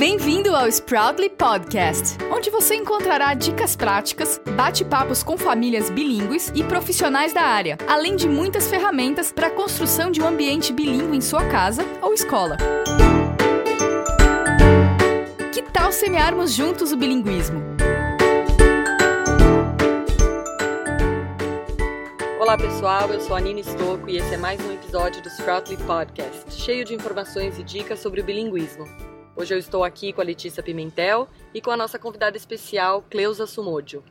Bem-vindo ao Sproutly Podcast, onde você encontrará dicas práticas, bate-papos com famílias bilíngues e profissionais da área, além de muitas ferramentas para a construção de um ambiente bilíngue em sua casa ou escola. Que tal semearmos juntos o bilinguismo? Olá pessoal, eu sou a Nina Stocco e esse é mais um episódio do Sproutly Podcast, cheio de informações e dicas sobre o bilinguismo. Hoje eu estou aqui com a Letícia Pimentel e com a nossa convidada especial, Cleusa Sumodjo.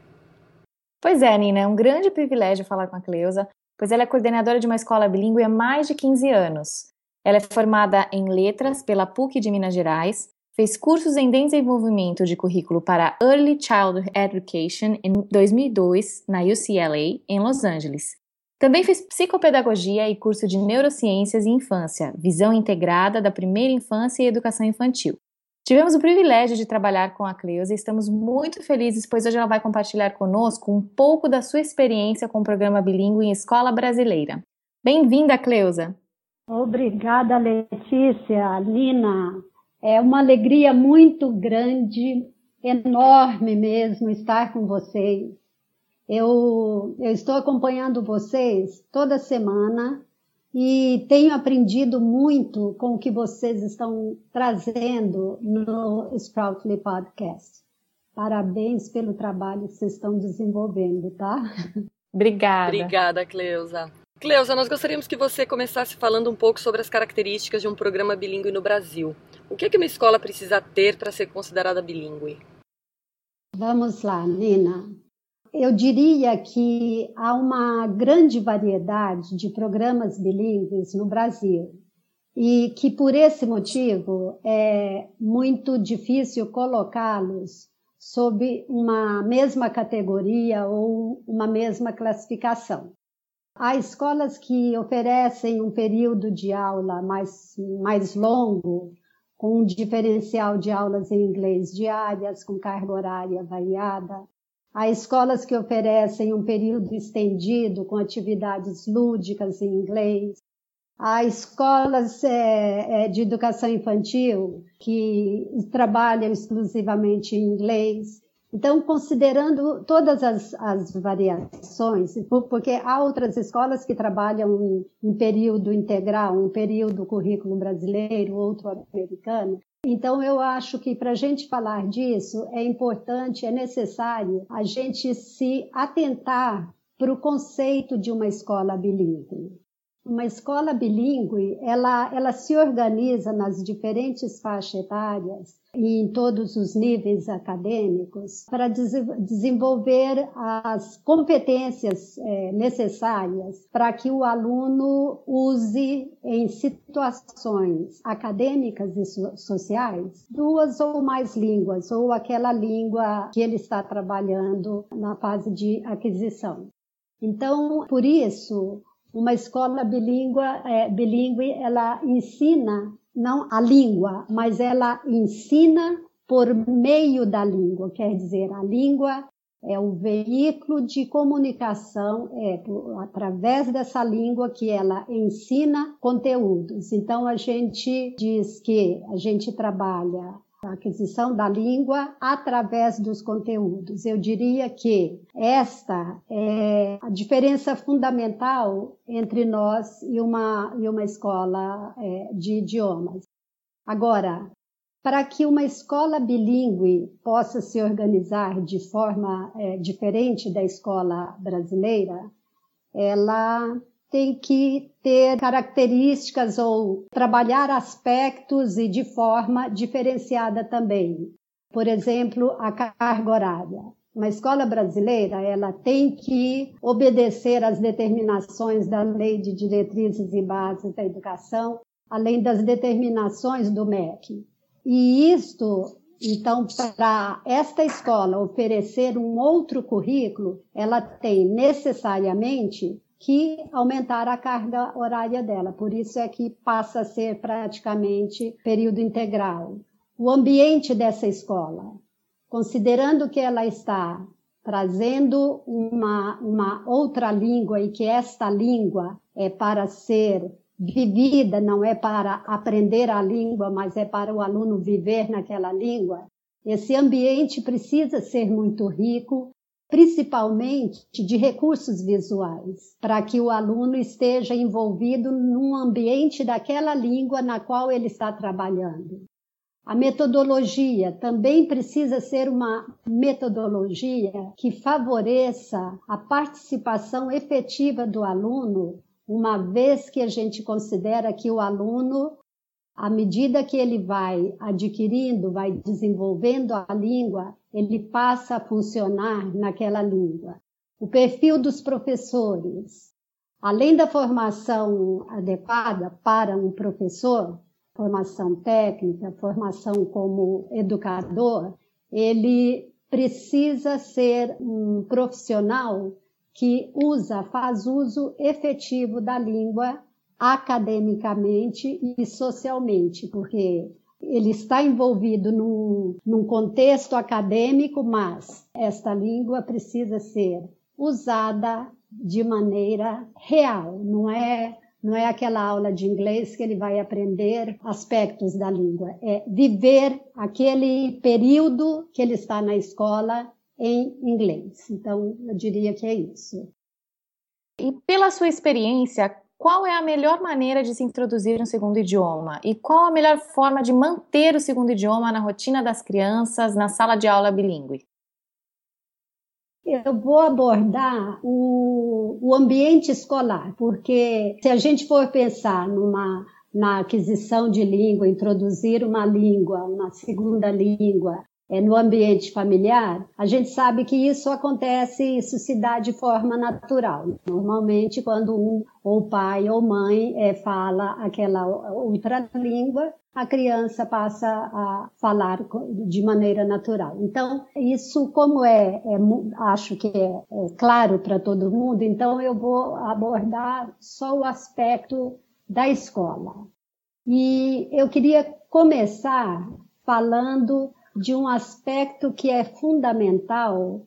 Pois é, Nina, é um grande privilégio falar com a Cleusa, pois ela é coordenadora de uma escola bilíngue há mais de 15 anos. Ela é formada em Letras pela PUC de Minas Gerais, fez cursos em desenvolvimento de currículo para Early Childhood Education em 2002 na UCLA, em Los Angeles. Também fez psicopedagogia e curso de neurociências e infância, visão integrada da primeira infância e educação infantil. Tivemos o privilégio de trabalhar com a Cleusa e estamos muito felizes, pois hoje ela vai compartilhar conosco um pouco da sua experiência com o programa bilíngue em escola brasileira. Bem-vinda, Cleusa! Obrigada, Letícia, Nina. É uma alegria muito grande, enorme mesmo, estar com vocês. Eu estou acompanhando vocês toda semana e tenho aprendido muito com o que vocês estão trazendo no Sproutly Podcast. Parabéns pelo trabalho que vocês estão desenvolvendo, tá? Obrigada. Obrigada, Cleusa. Cleusa, nós gostaríamos que você começasse falando um pouco sobre as características de um programa bilíngue no Brasil. O que é que uma escola precisa ter para ser considerada bilíngue? Vamos lá, Nina. Eu diria que há uma grande variedade de programas bilíngues no Brasil e que, por esse motivo, é muito difícil colocá-los sob uma mesma categoria ou uma mesma classificação. Há escolas que oferecem um período de aula mais longo, com um diferencial de aulas em inglês diárias, com carga horária variada. Há escolas que oferecem um período estendido com atividades lúdicas em inglês. Há escolas de educação infantil que trabalham exclusivamente em inglês. Então, considerando todas as variações, porque há outras escolas que trabalham em período integral, um período currículo brasileiro, outro americano. Então, eu acho que para a gente falar disso, é importante, é necessário a gente se atentar para o conceito de uma escola bilíngue. Uma escola bilíngue, ela se organiza nas diferentes faixas etárias e em todos os níveis acadêmicos para desenvolver as competências necessárias para que o aluno use em situações acadêmicas e sociais duas ou mais línguas, ou aquela língua que ele está trabalhando na fase de aquisição. Então, por isso, uma escola bilíngue, ela ensina não a língua, mas ela ensina por meio da língua. Quer dizer, a língua é um veículo de comunicação, através dessa língua que ela ensina conteúdos. Então, a gente diz que a gente trabalha a aquisição da língua através dos conteúdos. Eu diria que esta é a diferença fundamental entre nós e uma escola de idiomas. Agora, para que uma escola bilíngue possa se organizar de forma diferente da escola brasileira, ela tem que ter características ou trabalhar aspectos e de forma diferenciada também. Por exemplo, a carga horária. Uma escola brasileira, ela tem que obedecer às determinações da Lei de Diretrizes e Bases da Educação, além das determinações do MEC. E isto, então, para esta escola oferecer um outro currículo, ela tem necessariamente que aumentar a carga horária dela. Por isso é que passa a ser praticamente período integral. O ambiente dessa escola, considerando que ela está trazendo uma outra língua e que esta língua é para ser vivida, não é para aprender a língua, mas é para o aluno viver naquela língua, esse ambiente precisa ser muito rico, principalmente de recursos visuais, para que o aluno esteja envolvido num ambiente daquela língua na qual ele está trabalhando. A metodologia também precisa ser uma metodologia que favoreça a participação efetiva do aluno, uma vez que a gente considera que o aluno, à medida que ele vai adquirindo, vai desenvolvendo a língua, ele passa a funcionar naquela língua. O perfil dos professores, além da formação adequada para um professor, formação técnica, formação como educador, ele precisa ser um profissional que faz uso efetivo da língua academicamente e socialmente, porque ele está envolvido num contexto acadêmico, mas esta língua precisa ser usada de maneira real, não é aquela aula de inglês que ele vai aprender aspectos da língua, é viver aquele período que ele está na escola em inglês. Então, eu diria que é isso. E pela sua experiência, qual é a melhor maneira de se introduzir no segundo idioma? E qual a melhor forma de manter o segundo idioma na rotina das crianças, na sala de aula bilíngue? Eu vou abordar o ambiente escolar, porque se a gente for pensar na aquisição de língua, introduzir uma língua, uma segunda língua, no ambiente familiar, a gente sabe que isso acontece, isso se dá de forma natural. Normalmente, quando ou pai ou mãe fala aquela outra língua, a criança passa a falar de maneira natural. Então, isso como acho que é claro para todo mundo, então eu vou abordar só o aspecto da escola. E eu queria começar falando de um aspecto que é fundamental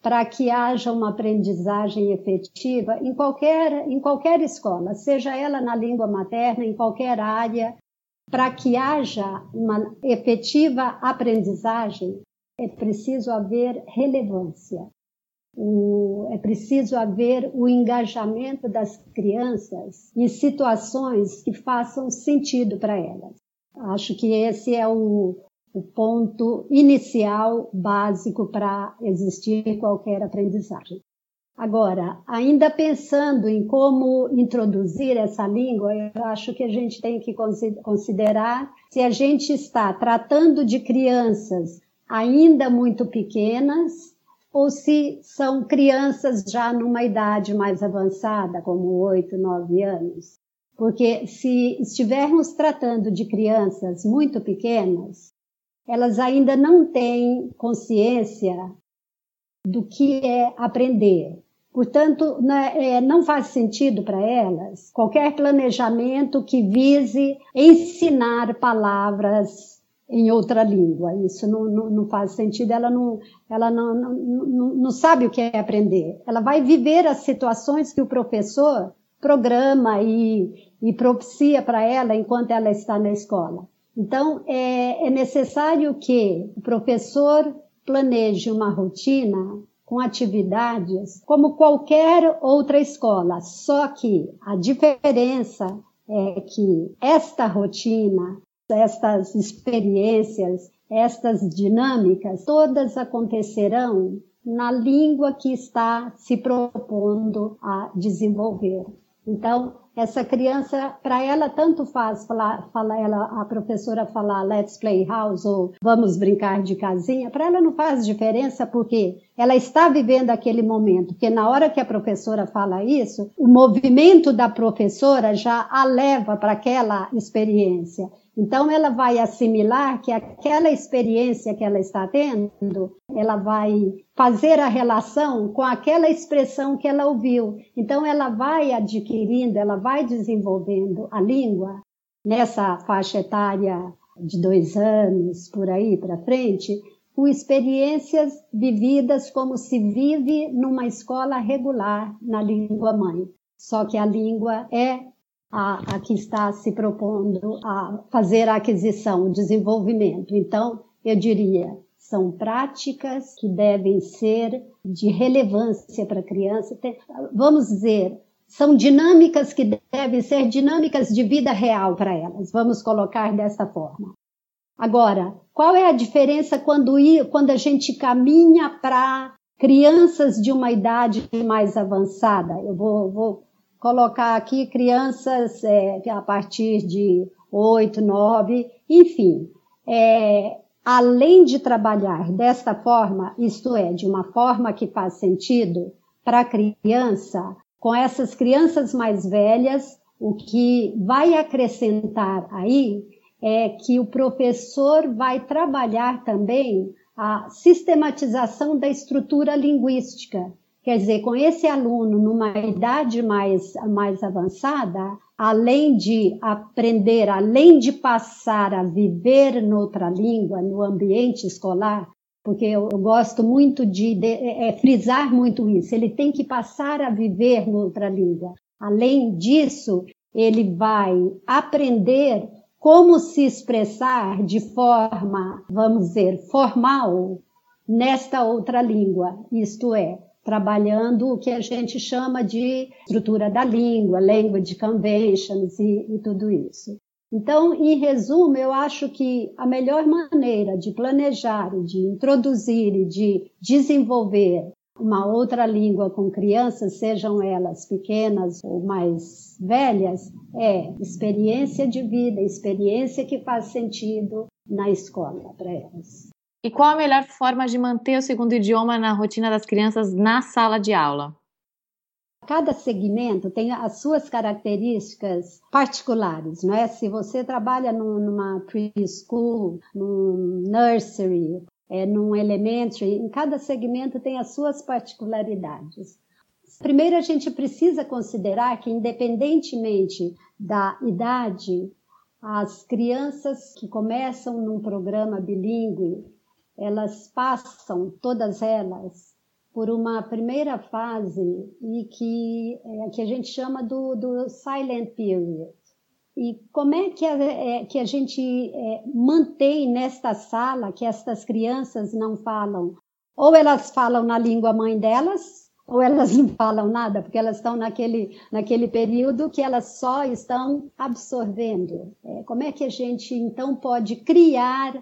para que haja uma aprendizagem efetiva em qualquer escola, seja ela na língua materna, em qualquer área, para que haja uma efetiva aprendizagem, é preciso haver relevância, é preciso haver o engajamento das crianças em situações que façam sentido para elas. Acho que esse é o ponto inicial, básico, para existir qualquer aprendizagem. Agora, ainda pensando em como introduzir essa língua, eu acho que a gente tem que considerar se a gente está tratando de crianças ainda muito pequenas ou se são crianças já numa idade mais avançada, como 8, 9 anos. Porque se estivermos tratando de crianças muito pequenas, elas ainda não têm consciência do que é aprender. Portanto, não faz sentido para elas qualquer planejamento que vise ensinar palavras em outra língua. Isso não faz sentido, ela não sabe o que é aprender. Ela vai viver as situações que o professor programa e propicia para ela enquanto ela está na escola. Então, é necessário que o professor planeje uma rotina com atividades como qualquer outra escola, só que a diferença é que esta rotina, estas experiências, estas dinâmicas, todas acontecerão na língua que está se propondo a desenvolver. Então, essa criança, para ela, tanto faz a professora falar let's play house ou vamos brincar de casinha, para ela não faz diferença porque ela está vivendo aquele momento, porque na hora que a professora fala isso, o movimento da professora já a leva para aquela experiência. Então, ela vai assimilar que aquela experiência que ela está tendo, ela vai fazer a relação com aquela expressão que ela ouviu. Então, ela vai adquirindo, ela vai desenvolvendo a língua nessa faixa etária de 2 anos, por aí para frente, com experiências vividas como se vive numa escola regular na língua mãe. Só que a língua é a que está se propondo a fazer a aquisição, o desenvolvimento. Então, eu diria, são práticas que devem ser de relevância para a criança. Vamos dizer, são dinâmicas que devem ser dinâmicas de vida real para elas. Vamos colocar dessa forma. Agora, qual é a diferença quando a gente caminha para crianças de uma idade mais avançada? Eu vou colocar aqui crianças a partir de 8, 9, enfim. Além de trabalhar desta forma, isto é, de uma forma que faz sentido para a criança, com essas crianças mais velhas, o que vai acrescentar aí é que o professor vai trabalhar também a sistematização da estrutura linguística. Quer dizer, com esse aluno numa idade mais avançada, além de aprender, além de passar a viver noutra língua, no ambiente escolar, porque eu gosto muito de frisar muito isso, ele tem que passar a viver noutra língua. Além disso, ele vai aprender como se expressar de forma, vamos dizer, formal nesta outra língua, isto é, trabalhando o que a gente chama de estrutura da língua, language conventions e tudo isso. Então, em resumo, eu acho que a melhor maneira de planejar, de introduzir e de desenvolver uma outra língua com crianças, sejam elas pequenas ou mais velhas, é experiência de vida, experiência que faz sentido na escola para elas. E qual a melhor forma de manter o segundo idioma na rotina das crianças na sala de aula? Cada segmento tem as suas características particulares, não é? Se você trabalha numa preschool, num nursery, num elementary, em cada segmento tem as suas particularidades. Primeiro, a gente precisa considerar que, independentemente da idade, as crianças que começam num programa bilíngue, elas passam, todas elas, por uma primeira fase e que a gente chama do silent period. E como é que a gente mantém nesta sala que estas crianças não falam? Ou elas falam na língua mãe delas, ou elas não falam nada, porque elas estão naquele período que elas só estão absorvendo. Como é que a gente, então, pode criar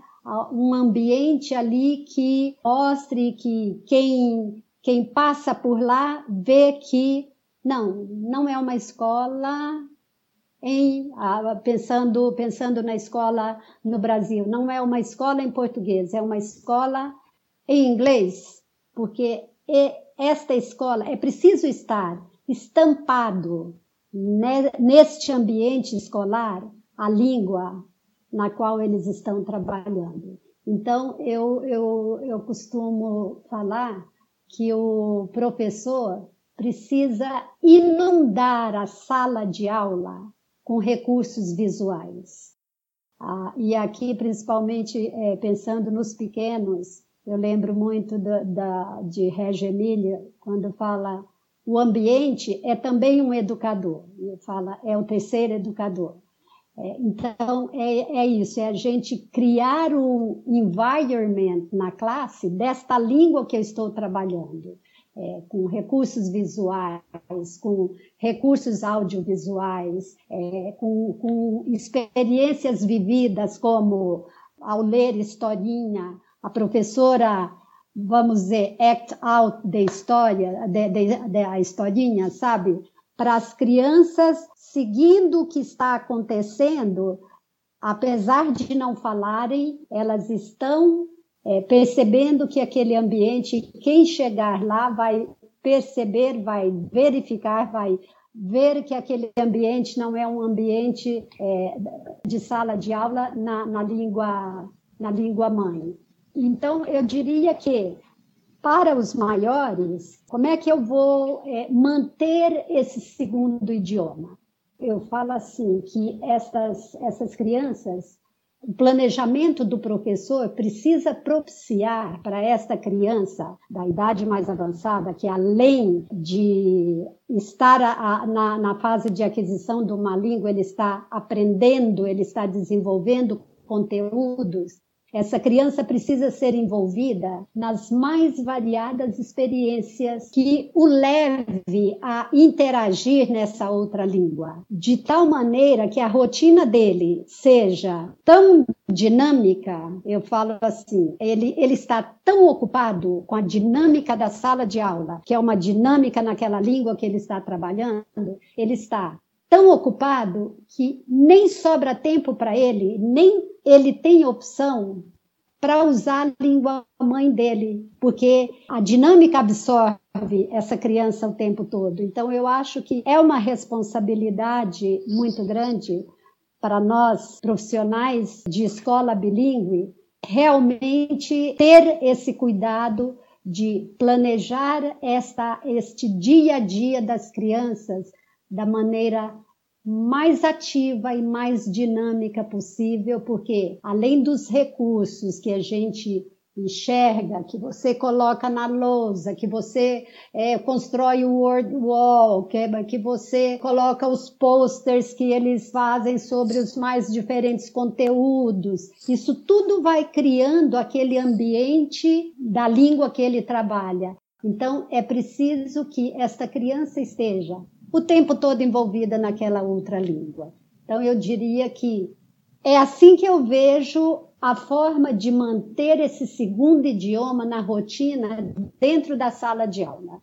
um ambiente ali que mostre que quem passa por lá vê que não é uma escola... Pensando na escola no Brasil, não é uma escola em português, é uma escola em inglês, porque esta escola é preciso estar estampado neste ambiente escolar a língua na qual eles estão trabalhando. Então, eu costumo falar que o professor precisa inundar a sala de aula com recursos visuais. E aqui, principalmente, pensando nos pequenos, eu lembro muito de Reggio Emília, quando fala o ambiente é também um educador, ele fala é o terceiro educador. Então, é isso, é a gente criar um environment na classe desta língua que eu estou trabalhando. Com recursos visuais, com recursos audiovisuais, com experiências vividas, como ao ler historinha, a professora, vamos dizer, act out da historinha, sabe? Para as crianças, seguindo o que está acontecendo, apesar de não falarem, elas estão percebendo que aquele ambiente, quem chegar lá vai perceber, vai verificar, vai ver que aquele ambiente não é um ambiente de sala de aula na língua mãe. Então, eu diria que, para os maiores, como é que eu vou manter esse segundo idioma? Eu falo assim, que essas crianças O planejamento do professor precisa propiciar para esta criança da idade mais avançada, que além de estar na fase de aquisição de uma língua, ele está aprendendo, ele está desenvolvendo conteúdos. Essa criança precisa ser envolvida nas mais variadas experiências que o leve a interagir nessa outra língua, de tal maneira que a rotina dele seja tão dinâmica, eu falo assim, ele está tão ocupado com a dinâmica da sala de aula, que é uma dinâmica naquela língua que ele está trabalhando, ele está tão ocupado que nem sobra tempo para ele, nem ele tem opção para usar a língua mãe dele, porque a dinâmica absorve essa criança o tempo todo. Então, eu acho que é uma responsabilidade muito grande para nós, profissionais de escola bilíngue, realmente ter esse cuidado de planejar este dia a dia das crianças da maneira mais ativa e mais dinâmica possível, porque além dos recursos que a gente enxerga, que você coloca na lousa, que você constrói o word wall, que você coloca os posters que eles fazem sobre os mais diferentes conteúdos, isso tudo vai criando aquele ambiente da língua que ele trabalha. Então, é preciso que esta criança esteja o tempo todo envolvida naquela outra língua. Então, eu diria que é assim que eu vejo a forma de manter esse segundo idioma na rotina dentro da sala de aula.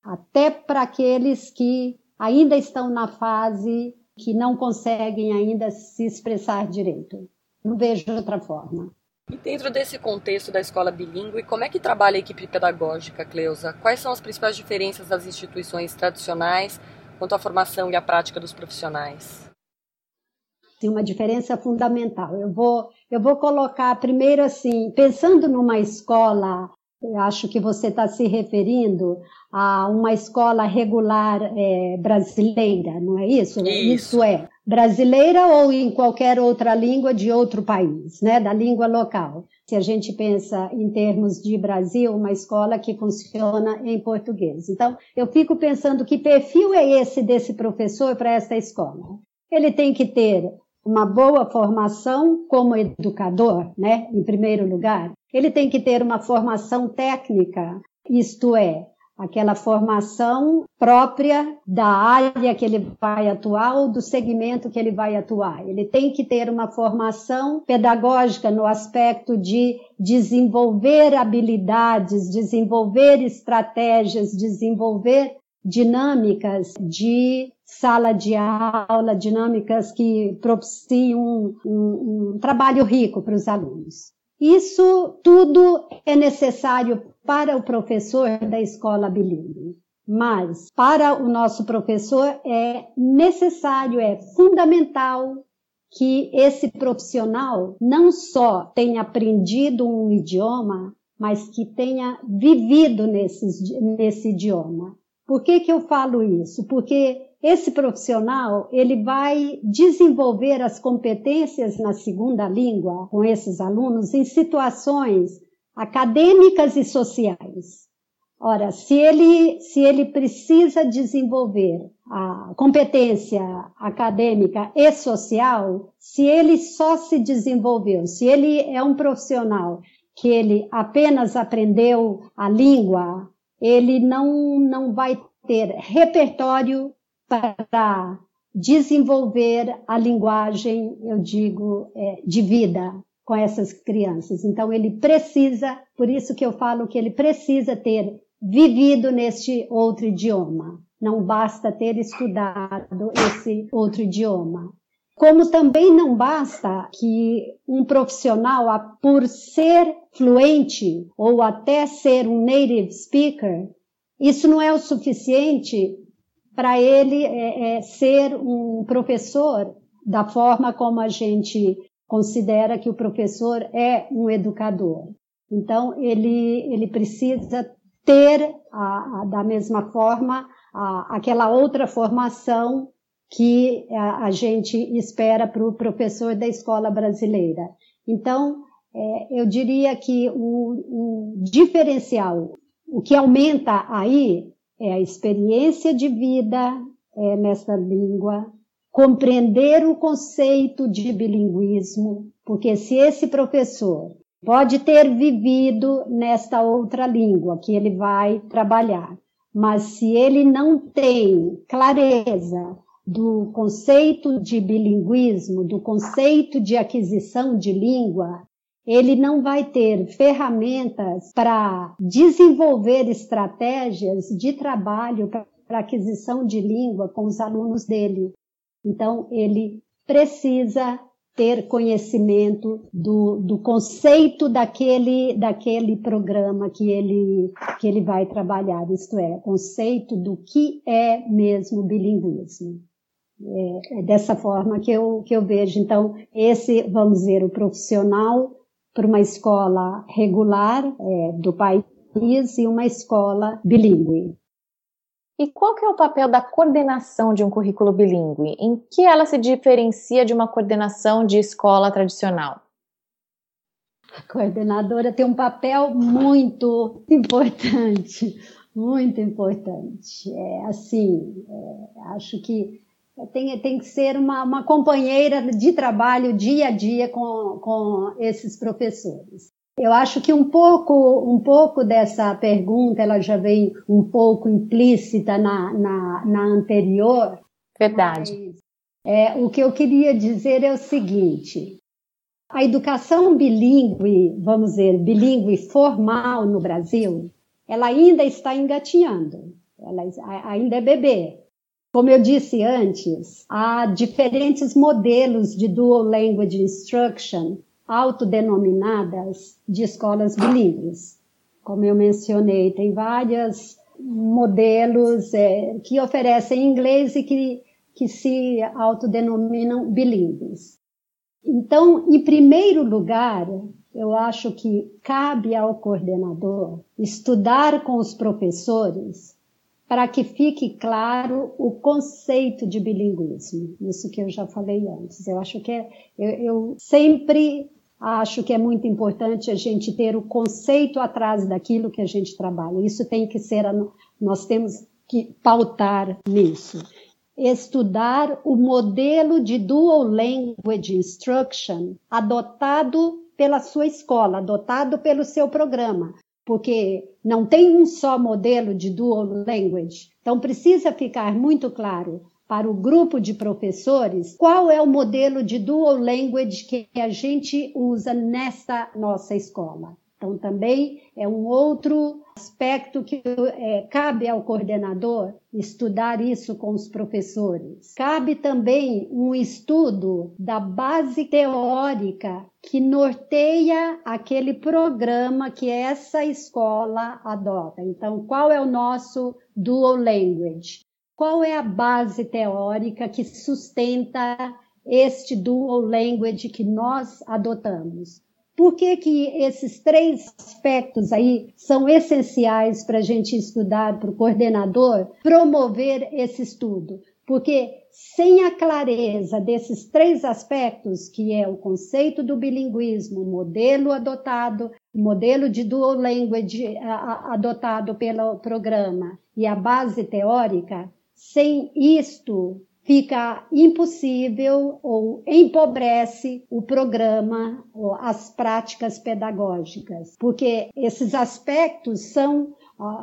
Até para aqueles que ainda estão na fase que não conseguem ainda se expressar direito. Não vejo outra forma. E dentro desse contexto da escola bilíngue, como é que trabalha a equipe pedagógica, Cleusa? Quais são as principais diferenças das instituições tradicionais quanto à formação e à prática dos profissionais? Tem uma diferença fundamental. Eu vou colocar primeiro assim, pensando numa escola, eu acho que você está se referindo a uma escola regular brasileira, não é isso? Isso é. Brasileira ou em qualquer outra língua de outro país, né? Da língua local. Se a gente pensa em termos de Brasil, uma escola que funciona em português. Então, eu fico pensando que perfil é esse desse professor para essa escola? Ele tem que ter uma boa formação como educador, né? Em primeiro lugar. Ele tem que ter uma formação técnica, isto é, aquela formação própria da área que ele vai atuar ou do segmento que ele vai atuar. Ele tem que ter uma formação pedagógica no aspecto de desenvolver habilidades, desenvolver estratégias, desenvolver dinâmicas de sala de aula, dinâmicas que propiciam um trabalho rico para os alunos. Isso tudo é necessário para o professor da escola bilíngue, mas para o nosso professor é necessário, é fundamental que esse profissional não só tenha aprendido um idioma, mas que tenha vivido nesse idioma. Por que eu falo isso? Porque esse profissional ele vai desenvolver as competências na segunda língua com esses alunos em situações acadêmicas e sociais. Ora, se ele precisa desenvolver a competência acadêmica e social, se ele só se desenvolveu, se ele é um profissional que ele apenas aprendeu a língua, ele não vai ter repertório para desenvolver a linguagem, eu digo, de vida com essas crianças. Então, ele precisa, por isso que eu falo que ele precisa ter vivido neste outro idioma. Não basta ter estudado esse outro idioma. Como também não basta que um profissional, por ser fluente ou até ser um native speaker, isso não é o suficiente para ele ser um professor da forma como a gente considera que o professor é um educador. Então, ele precisa ter, da mesma forma, aquela outra formação que a gente espera para o professor da escola brasileira. Então, eu diria que o diferencial, o que aumenta aí é a experiência de vida nessa língua, compreender o conceito de bilinguismo, porque se esse professor pode ter vivido nesta outra língua que ele vai trabalhar, mas se ele não tem clareza do conceito de bilinguismo, do conceito de aquisição de língua, ele não vai ter ferramentas para desenvolver estratégias de trabalho para aquisição de língua com os alunos dele. Então, ele precisa ter conhecimento do conceito daquele programa que ele vai trabalhar, isto é, conceito do que é mesmo bilinguismo. É dessa forma que eu vejo. Então, esse, vamos dizer, o profissional para uma escola regular do país e uma escola bilíngue. E qual que é o papel da coordenação de um currículo bilíngue? Em que ela se diferencia de uma coordenação de escola tradicional? A coordenadora tem um papel muito importante, muito importante. Acho que tem que ser uma companheira de trabalho dia a dia com esses professores. Eu acho que um pouco dessa pergunta, ela já vem um pouco implícita na anterior. Verdade. O que eu queria dizer é o seguinte: a educação bilíngue, vamos dizer, bilíngue formal no Brasil, ela ainda está engatinhando, ela ainda é bebê. Como eu disse antes, há diferentes modelos de Dual Language Instruction autodenominadas de escolas bilíngues. Como eu mencionei, tem vários modelos que oferecem inglês e que se autodenominam bilíngues. Então, em primeiro lugar, eu acho que cabe ao coordenador estudar com os professores para que fique claro o conceito de bilinguismo. Isso que eu já falei antes. Eu sempre acho que é muito importante a gente ter o conceito atrás daquilo que a gente trabalha. Isso tem que ser, nós temos que pautar nisso. Estudar o modelo de Dual Language Instruction adotado pela sua escola, adotado pelo seu programa. Porque não tem um só modelo de dual language. Então, precisa ficar muito claro para o grupo de professores qual é o modelo de dual language que a gente usa nesta nossa escola. Então, também é um outro aspecto que cabe ao coordenador estudar isso com os professores. Cabe também um estudo da base teórica que norteia aquele programa que essa escola adota. Então, qual é o nosso dual language? Qual é a base teórica que sustenta este dual language que nós adotamos? Por que esses três aspectos aí são essenciais para a gente estudar, para o coordenador promover esse estudo? Porque sem a clareza desses três aspectos, que é o conceito do bilinguismo, o modelo adotado, o modelo de dual language adotado pelo programa e a base teórica, sem isto fica impossível ou empobrece o programa ou as práticas pedagógicas, porque esses aspectos são,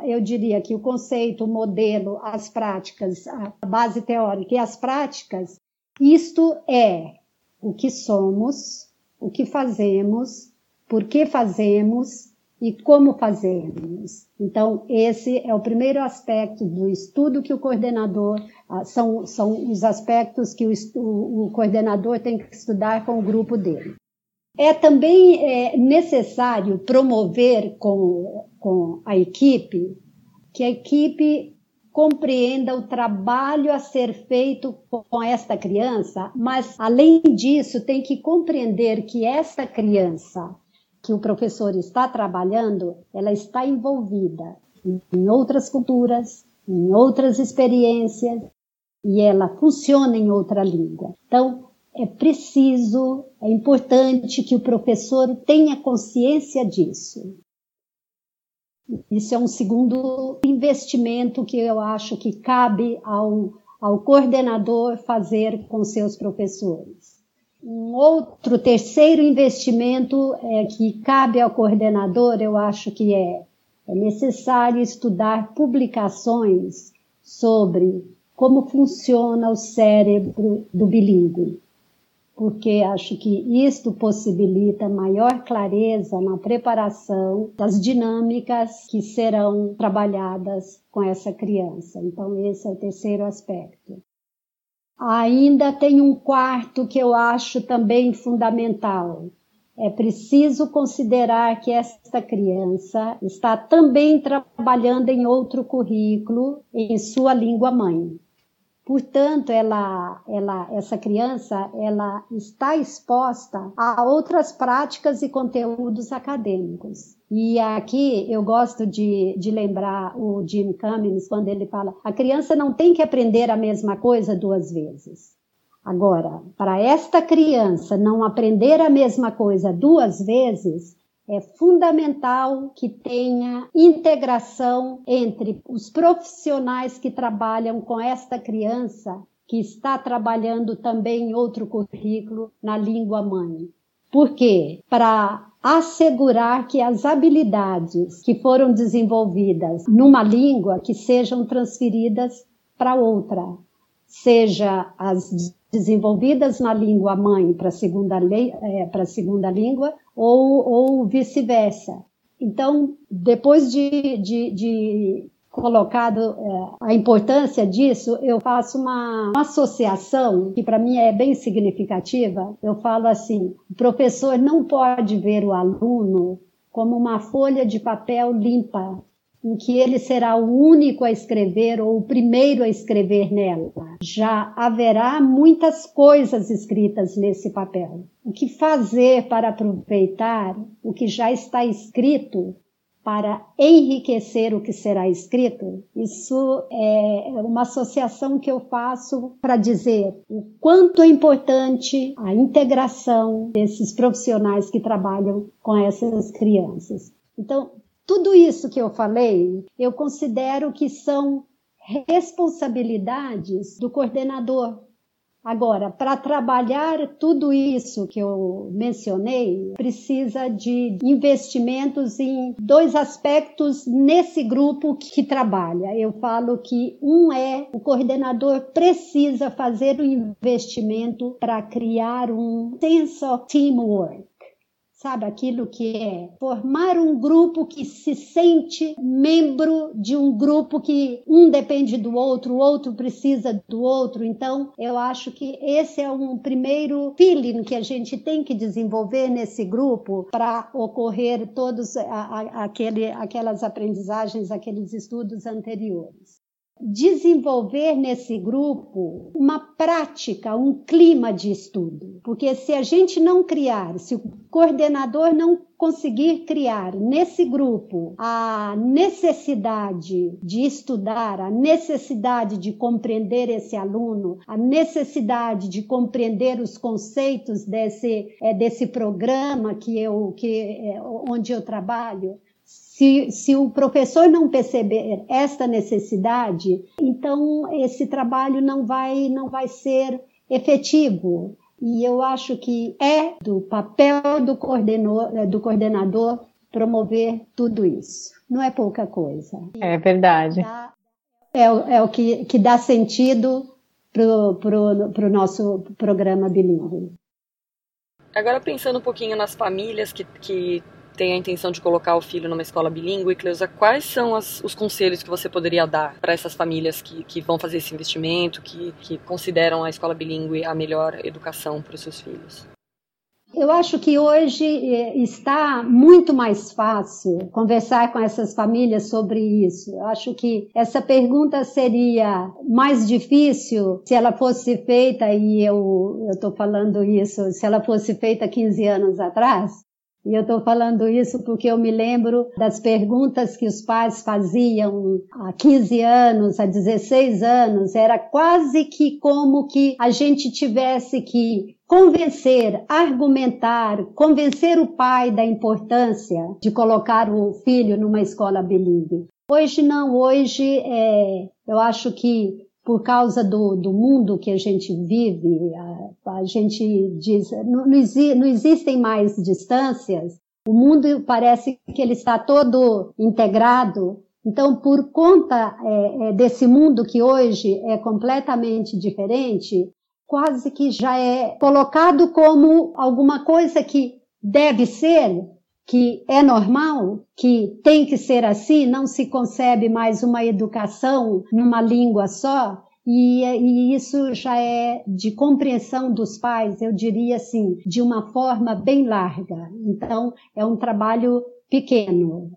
eu diria que o conceito, o modelo, as práticas, a base teórica e as práticas, isto é o que somos, o que fazemos, por que fazemos e como fazemos. Então, esse é o primeiro aspecto do estudo que o coordenador... São os aspectos que o coordenador tem que estudar com o grupo dele. É também necessário promover com a equipe que a equipe compreenda o trabalho a ser feito com esta criança, mas, além disso, tem que compreender que esta criança que o professor está trabalhando, ela está envolvida em outras culturas, em outras experiências, e ela funciona em outra língua. Então, é importante que o professor tenha consciência disso. Isso é um segundo investimento que eu acho que cabe ao coordenador fazer com seus professores. Um outro, terceiro investimento que cabe ao coordenador, eu acho que é necessário estudar publicações sobre como funciona o cérebro do bilíngue, porque acho que isto possibilita maior clareza na preparação das dinâmicas que serão trabalhadas com essa criança. Então, esse é o terceiro aspecto. Ainda tem um quarto que eu acho também fundamental. É preciso considerar que esta criança está também trabalhando em outro currículo em sua língua mãe. Portanto, essa criança ela está exposta a outras práticas e conteúdos acadêmicos. E aqui eu gosto de lembrar o Jim Cummings quando ele fala: a criança não tem que aprender a mesma coisa duas vezes. Agora, para esta criança não aprender a mesma coisa duas vezes, é fundamental que tenha integração entre os profissionais que trabalham com esta criança, que está trabalhando também em outro currículo na língua mãe. Por quê? Para assegurar que as habilidades que foram desenvolvidas numa língua que sejam transferidas para outra, seja as desenvolvidas na língua mãe para a segunda língua ou vice-versa. Então, depois de colocado a importância disso, eu faço uma associação que para mim é bem significativa. Eu falo assim: o professor não pode ver o aluno como uma folha de papel limpa, em que ele será o único a escrever ou o primeiro a escrever nela. Já haverá muitas coisas escritas nesse papel. O que fazer para aproveitar o que já está escrito, para enriquecer o que será escrito? Isso é uma associação que eu faço para dizer o quanto é importante a integração desses profissionais que trabalham com essas crianças. Então, tudo isso que eu falei, eu considero que são responsabilidades do coordenador. Agora, para trabalhar tudo isso que eu mencionei, precisa de investimentos em dois aspectos nesse grupo que trabalha. Eu falo que um é o coordenador precisa fazer o investimento para criar um sense of teamwork. Sabe, aquilo que é formar um grupo que se sente membro de um grupo que um depende do outro, o outro precisa do outro. Então, eu acho que esse é um primeiro feeling que a gente tem que desenvolver nesse grupo para ocorrer todos aquelas aprendizagens, aqueles estudos anteriores. Desenvolver nesse grupo uma prática, um clima de estudo. Porque se a gente não criar, se o coordenador não conseguir criar nesse grupo a necessidade de estudar, a necessidade de compreender esse aluno, a necessidade de compreender os conceitos desse programa onde eu trabalho, se o professor não perceber esta necessidade, então esse trabalho não vai ser efetivo. E eu acho que é do papel do coordenador promover tudo isso. Não é pouca coisa. É verdade. É o que dá sentido pro nosso programa bilíngue. Agora, pensando um pouquinho nas famílias que tem a intenção de colocar o filho numa escola bilíngue, Cleusa, quais são os conselhos que você poderia dar para essas famílias que vão fazer esse investimento, que consideram a escola bilíngue a melhor educação para os seus filhos? Eu acho que hoje está muito mais fácil conversar com essas famílias sobre isso. Eu acho que essa pergunta seria mais difícil se ela fosse feita, e eu estou falando isso, se ela fosse feita 15 anos atrás, E eu estou falando isso porque eu me lembro das perguntas que os pais faziam há 15 anos, há 16 anos. Era quase que como que a gente tivesse que convencer, argumentar, convencer o pai da importância de colocar o filho numa escola bilíngue. Hoje não, hoje eu acho que por causa do mundo que a gente vive, a gente diz, não existem mais distâncias, o mundo parece que ele está todo integrado, então por conta desse mundo que hoje é completamente diferente, quase que já é colocado como alguma coisa que deve ser, que é normal, que tem que ser assim, não se concebe mais uma educação numa língua só, e isso já é de compreensão dos pais, eu diria assim, de uma forma bem larga. Então, é um trabalho pequeno,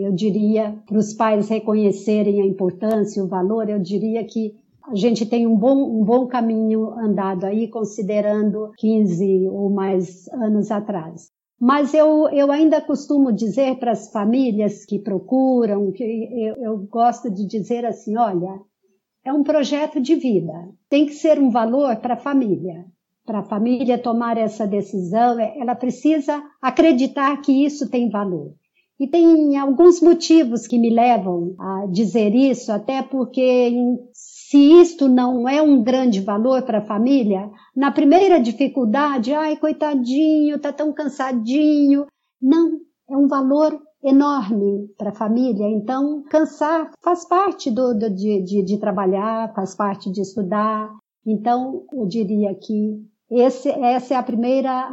eu diria, para os pais reconhecerem a importância, o valor, eu diria que a gente tem um bom caminho andado aí, considerando 15 ou mais anos atrás. Mas eu ainda costumo dizer para as famílias que procuram, que eu gosto de dizer assim, olha, é um projeto de vida, tem que ser um valor para a família tomar essa decisão, ela precisa acreditar que isso tem valor. E tem alguns motivos que me levam a dizer isso, até porque se isto não é um grande valor para a família, na primeira dificuldade, ai, coitadinho, tá tão cansadinho. Não, é um valor enorme para a família. Então, cansar faz parte de trabalhar, faz parte de estudar. Então, eu diria que essa é a primeira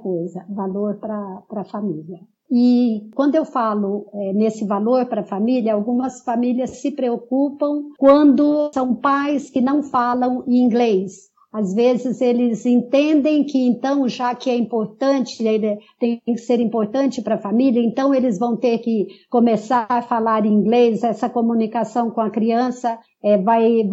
coisa, valor para a família. E quando eu falo nesse valor para a família, algumas famílias se preocupam quando são pais que não falam inglês. Às vezes eles entendem que então, já que é importante, tem que ser importante para a família, então eles vão ter que começar a falar inglês, essa comunicação com a criança vai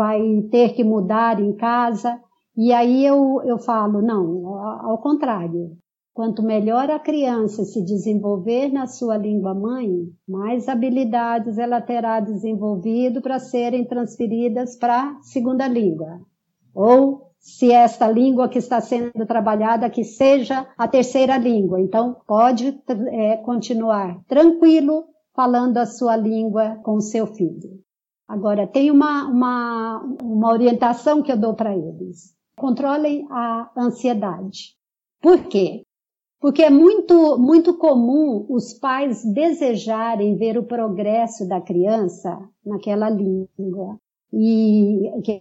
ter que mudar em casa. E aí eu falo, não, ao contrário. Quanto melhor a criança se desenvolver na sua língua mãe, mais habilidades ela terá desenvolvido para serem transferidas para a segunda língua. Ou, se esta língua que está sendo trabalhada, que seja a terceira língua. Então, pode continuar tranquilo falando a sua língua com o seu filho. Agora, tem uma orientação que eu dou para eles. Controlem a ansiedade. Por quê? Porque é muito, muito comum os pais desejarem ver o progresso da criança naquela língua e que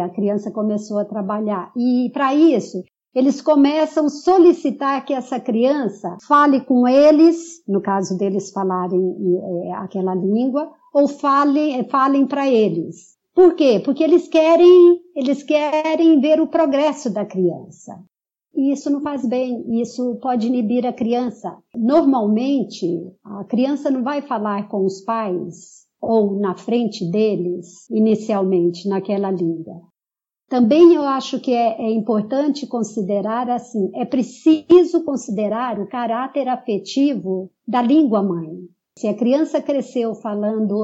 a criança começou a trabalhar. E para isso, eles começam a solicitar que essa criança fale com eles, no caso deles falarem aquela língua, ou falem para eles. Por quê? Porque eles querem ver o progresso da criança. E isso não faz bem, isso pode inibir a criança. Normalmente, a criança não vai falar com os pais ou na frente deles, inicialmente, naquela língua. Também eu acho que é importante considerar assim, é preciso considerar o caráter afetivo da língua mãe. Se a criança cresceu falando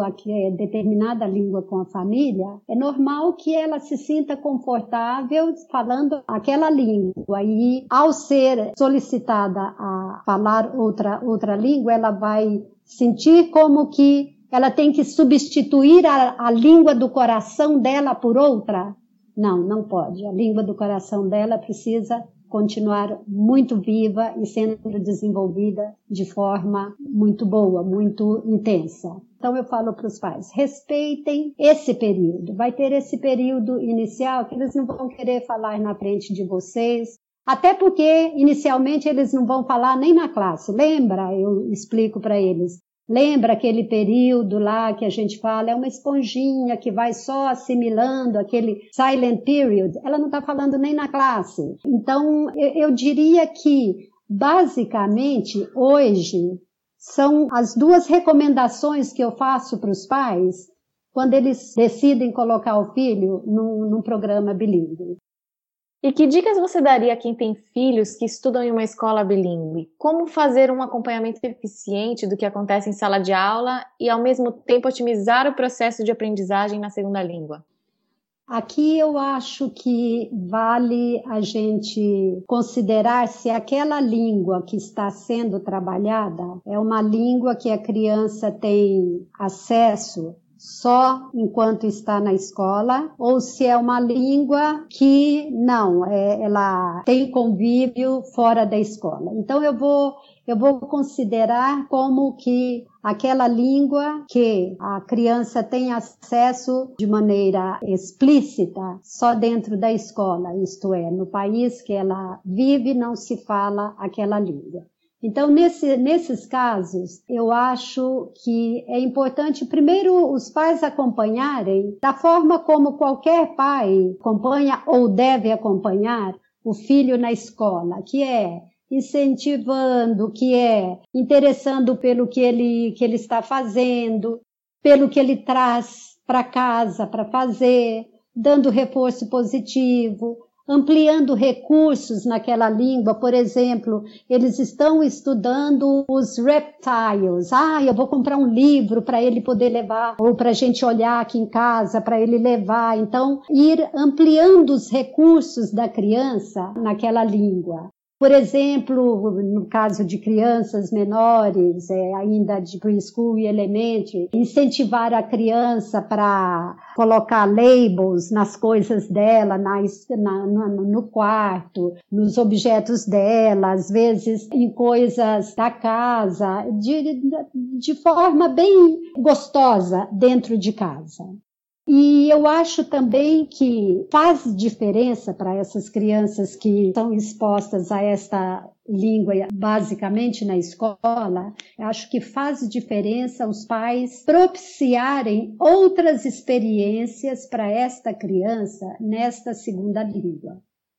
determinada língua com a família, é normal que ela se sinta confortável falando aquela língua. E ao ser solicitada a falar outra língua, ela vai sentir como que ela tem que substituir a língua do coração dela por outra. Não, não pode. A língua do coração dela precisa continuar muito viva e sendo desenvolvida de forma muito boa, muito intensa. Então eu falo para os pais, respeitem esse período. Vai ter esse período inicial que eles não vão querer falar na frente de vocês, até porque inicialmente eles não vão falar nem na classe. Lembra? Eu explico para eles. Lembra aquele período lá que a gente fala, é uma esponjinha que vai só assimilando aquele silent period, ela não está falando nem na classe. Então, eu diria que, basicamente, hoje, são as duas recomendações que eu faço para os pais quando eles decidem colocar o filho num programa bilíngue. E que dicas você daria a quem tem filhos que estudam em uma escola bilíngue? Como fazer um acompanhamento eficiente do que acontece em sala de aula e, ao mesmo tempo, otimizar o processo de aprendizagem na segunda língua? Aqui eu acho que vale a gente considerar se aquela língua que está sendo trabalhada é uma língua que a criança tem acesso só enquanto está na escola, ou se é uma língua que ela tem convívio fora da escola. Então eu vou considerar como que aquela língua que a criança tem acesso de maneira explícita só dentro da escola, isto é, no país que ela vive não se fala aquela língua. Então, nesses casos, eu acho que é importante, primeiro, os pais acompanharem da forma como qualquer pai acompanha ou deve acompanhar o filho na escola, que é incentivando, que é interessando pelo que ele está fazendo, pelo que ele traz para casa para fazer, dando reforço positivo, ampliando recursos naquela língua. Por exemplo, eles estão estudando os reptiles. Eu vou comprar um livro para ele poder levar, ou para a gente olhar aqui em casa, para ele levar. Então, ir ampliando os recursos da criança naquela língua. Por exemplo, no caso de crianças menores, ainda de preschool e elementary, incentivar a criança para colocar labels nas coisas dela, no quarto, nos objetos dela, às vezes em coisas da casa, de forma bem gostosa dentro de casa. E eu acho também que faz diferença para essas crianças que estão expostas a esta língua basicamente na escola, acho que faz diferença os pais propiciarem outras experiências para esta criança nesta segunda língua.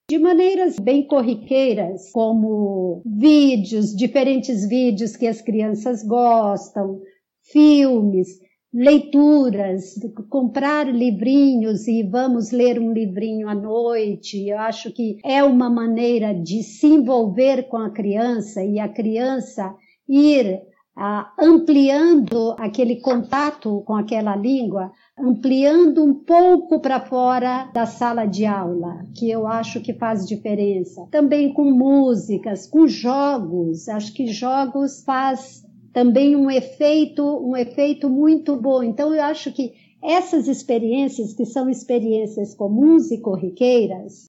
De maneiras bem corriqueiras, como vídeos, diferentes vídeos que as crianças gostam, filmes, leituras, comprar livrinhos e vamos ler um livrinho à noite. Eu acho que é uma maneira de se envolver com a criança e a criança ir ampliando aquele contato com aquela língua, ampliando um pouco para fora da sala de aula, que eu acho que faz diferença. Também com músicas, com jogos, acho que jogos faz também um efeito muito bom. Então, eu acho que essas experiências, que são experiências comuns e corriqueiras,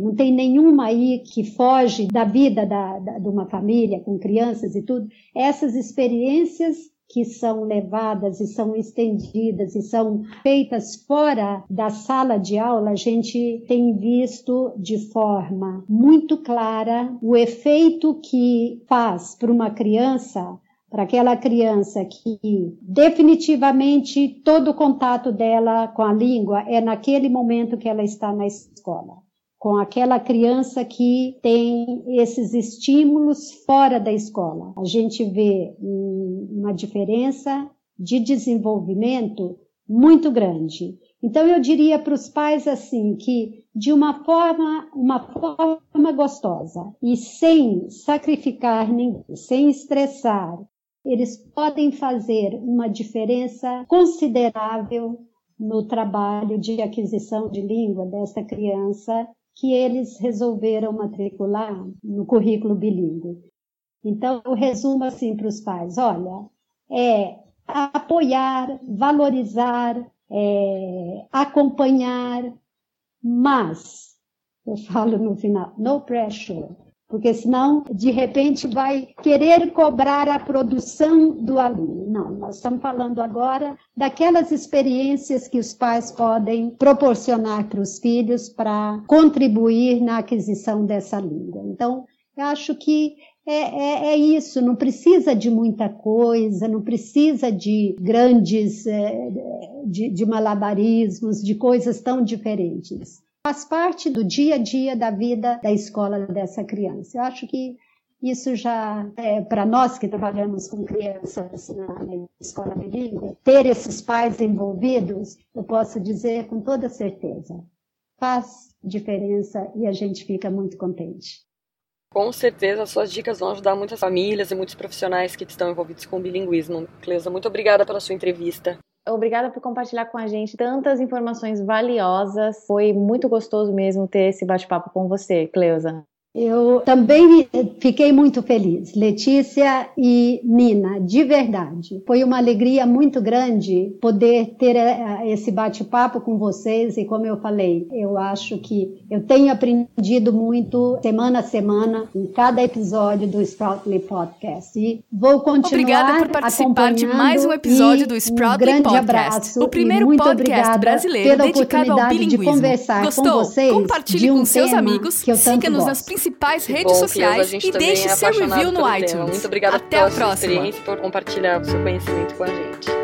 não tem nenhuma aí que foge da vida de uma família, com crianças e tudo, essas experiências que são levadas e são estendidas e são feitas fora da sala de aula, a gente tem visto de forma muito clara o efeito que faz para uma criança, para aquela criança que definitivamente todo o contato dela com a língua é naquele momento que ela está na escola. Com aquela criança que tem esses estímulos fora da escola. A gente vê uma diferença de desenvolvimento muito grande. Então, eu diria para os pais assim, que de uma forma gostosa e sem sacrificar ninguém, sem estressar, eles podem fazer uma diferença considerável no trabalho de aquisição de língua dessa criança que eles resolveram matricular no currículo bilíngue. Então, eu resumo assim para os pais, olha, apoiar, valorizar, acompanhar, mas, eu falo no final, no pressure, porque senão, de repente, vai querer cobrar a produção do aluno. Não, nós estamos falando agora daquelas experiências que os pais podem proporcionar para os filhos para contribuir na aquisição dessa língua. Então, eu acho que é isso, não precisa de muita coisa, não precisa de grandes, de malabarismos, de coisas tão diferentes. Faz parte do dia a dia da vida da escola dessa criança. Eu acho que isso já é para nós que trabalhamos com crianças na escola bilíngue, ter esses pais envolvidos, eu posso dizer com toda certeza, faz diferença e a gente fica muito contente. Com certeza, as suas dicas vão ajudar muitas famílias e muitos profissionais que estão envolvidos com o bilinguismo. Cleusa, muito obrigada pela sua entrevista. Obrigada por compartilhar com a gente tantas informações valiosas. Foi muito gostoso mesmo ter esse bate-papo com você, Cleusa. Eu também fiquei muito feliz, Letícia e Nina, de verdade. Foi uma alegria muito grande poder ter esse bate-papo com vocês e, como eu falei, eu acho que eu tenho aprendido muito semana a semana em cada episódio do Sproutly Podcast e vou continuar acompanhando. Obrigada por participar de mais um episódio do Sproutly Podcast. Um grande abraço, o primeiro podcast brasileiro dedicado ao bilinguismo. Gostou? Com vocês. Compartilhe com seus amigos, siga-nos nas principais redes sociais e deixe seu review no iTunes. Muito obrigada pela sua experiência e por compartilhar o seu conhecimento com a gente.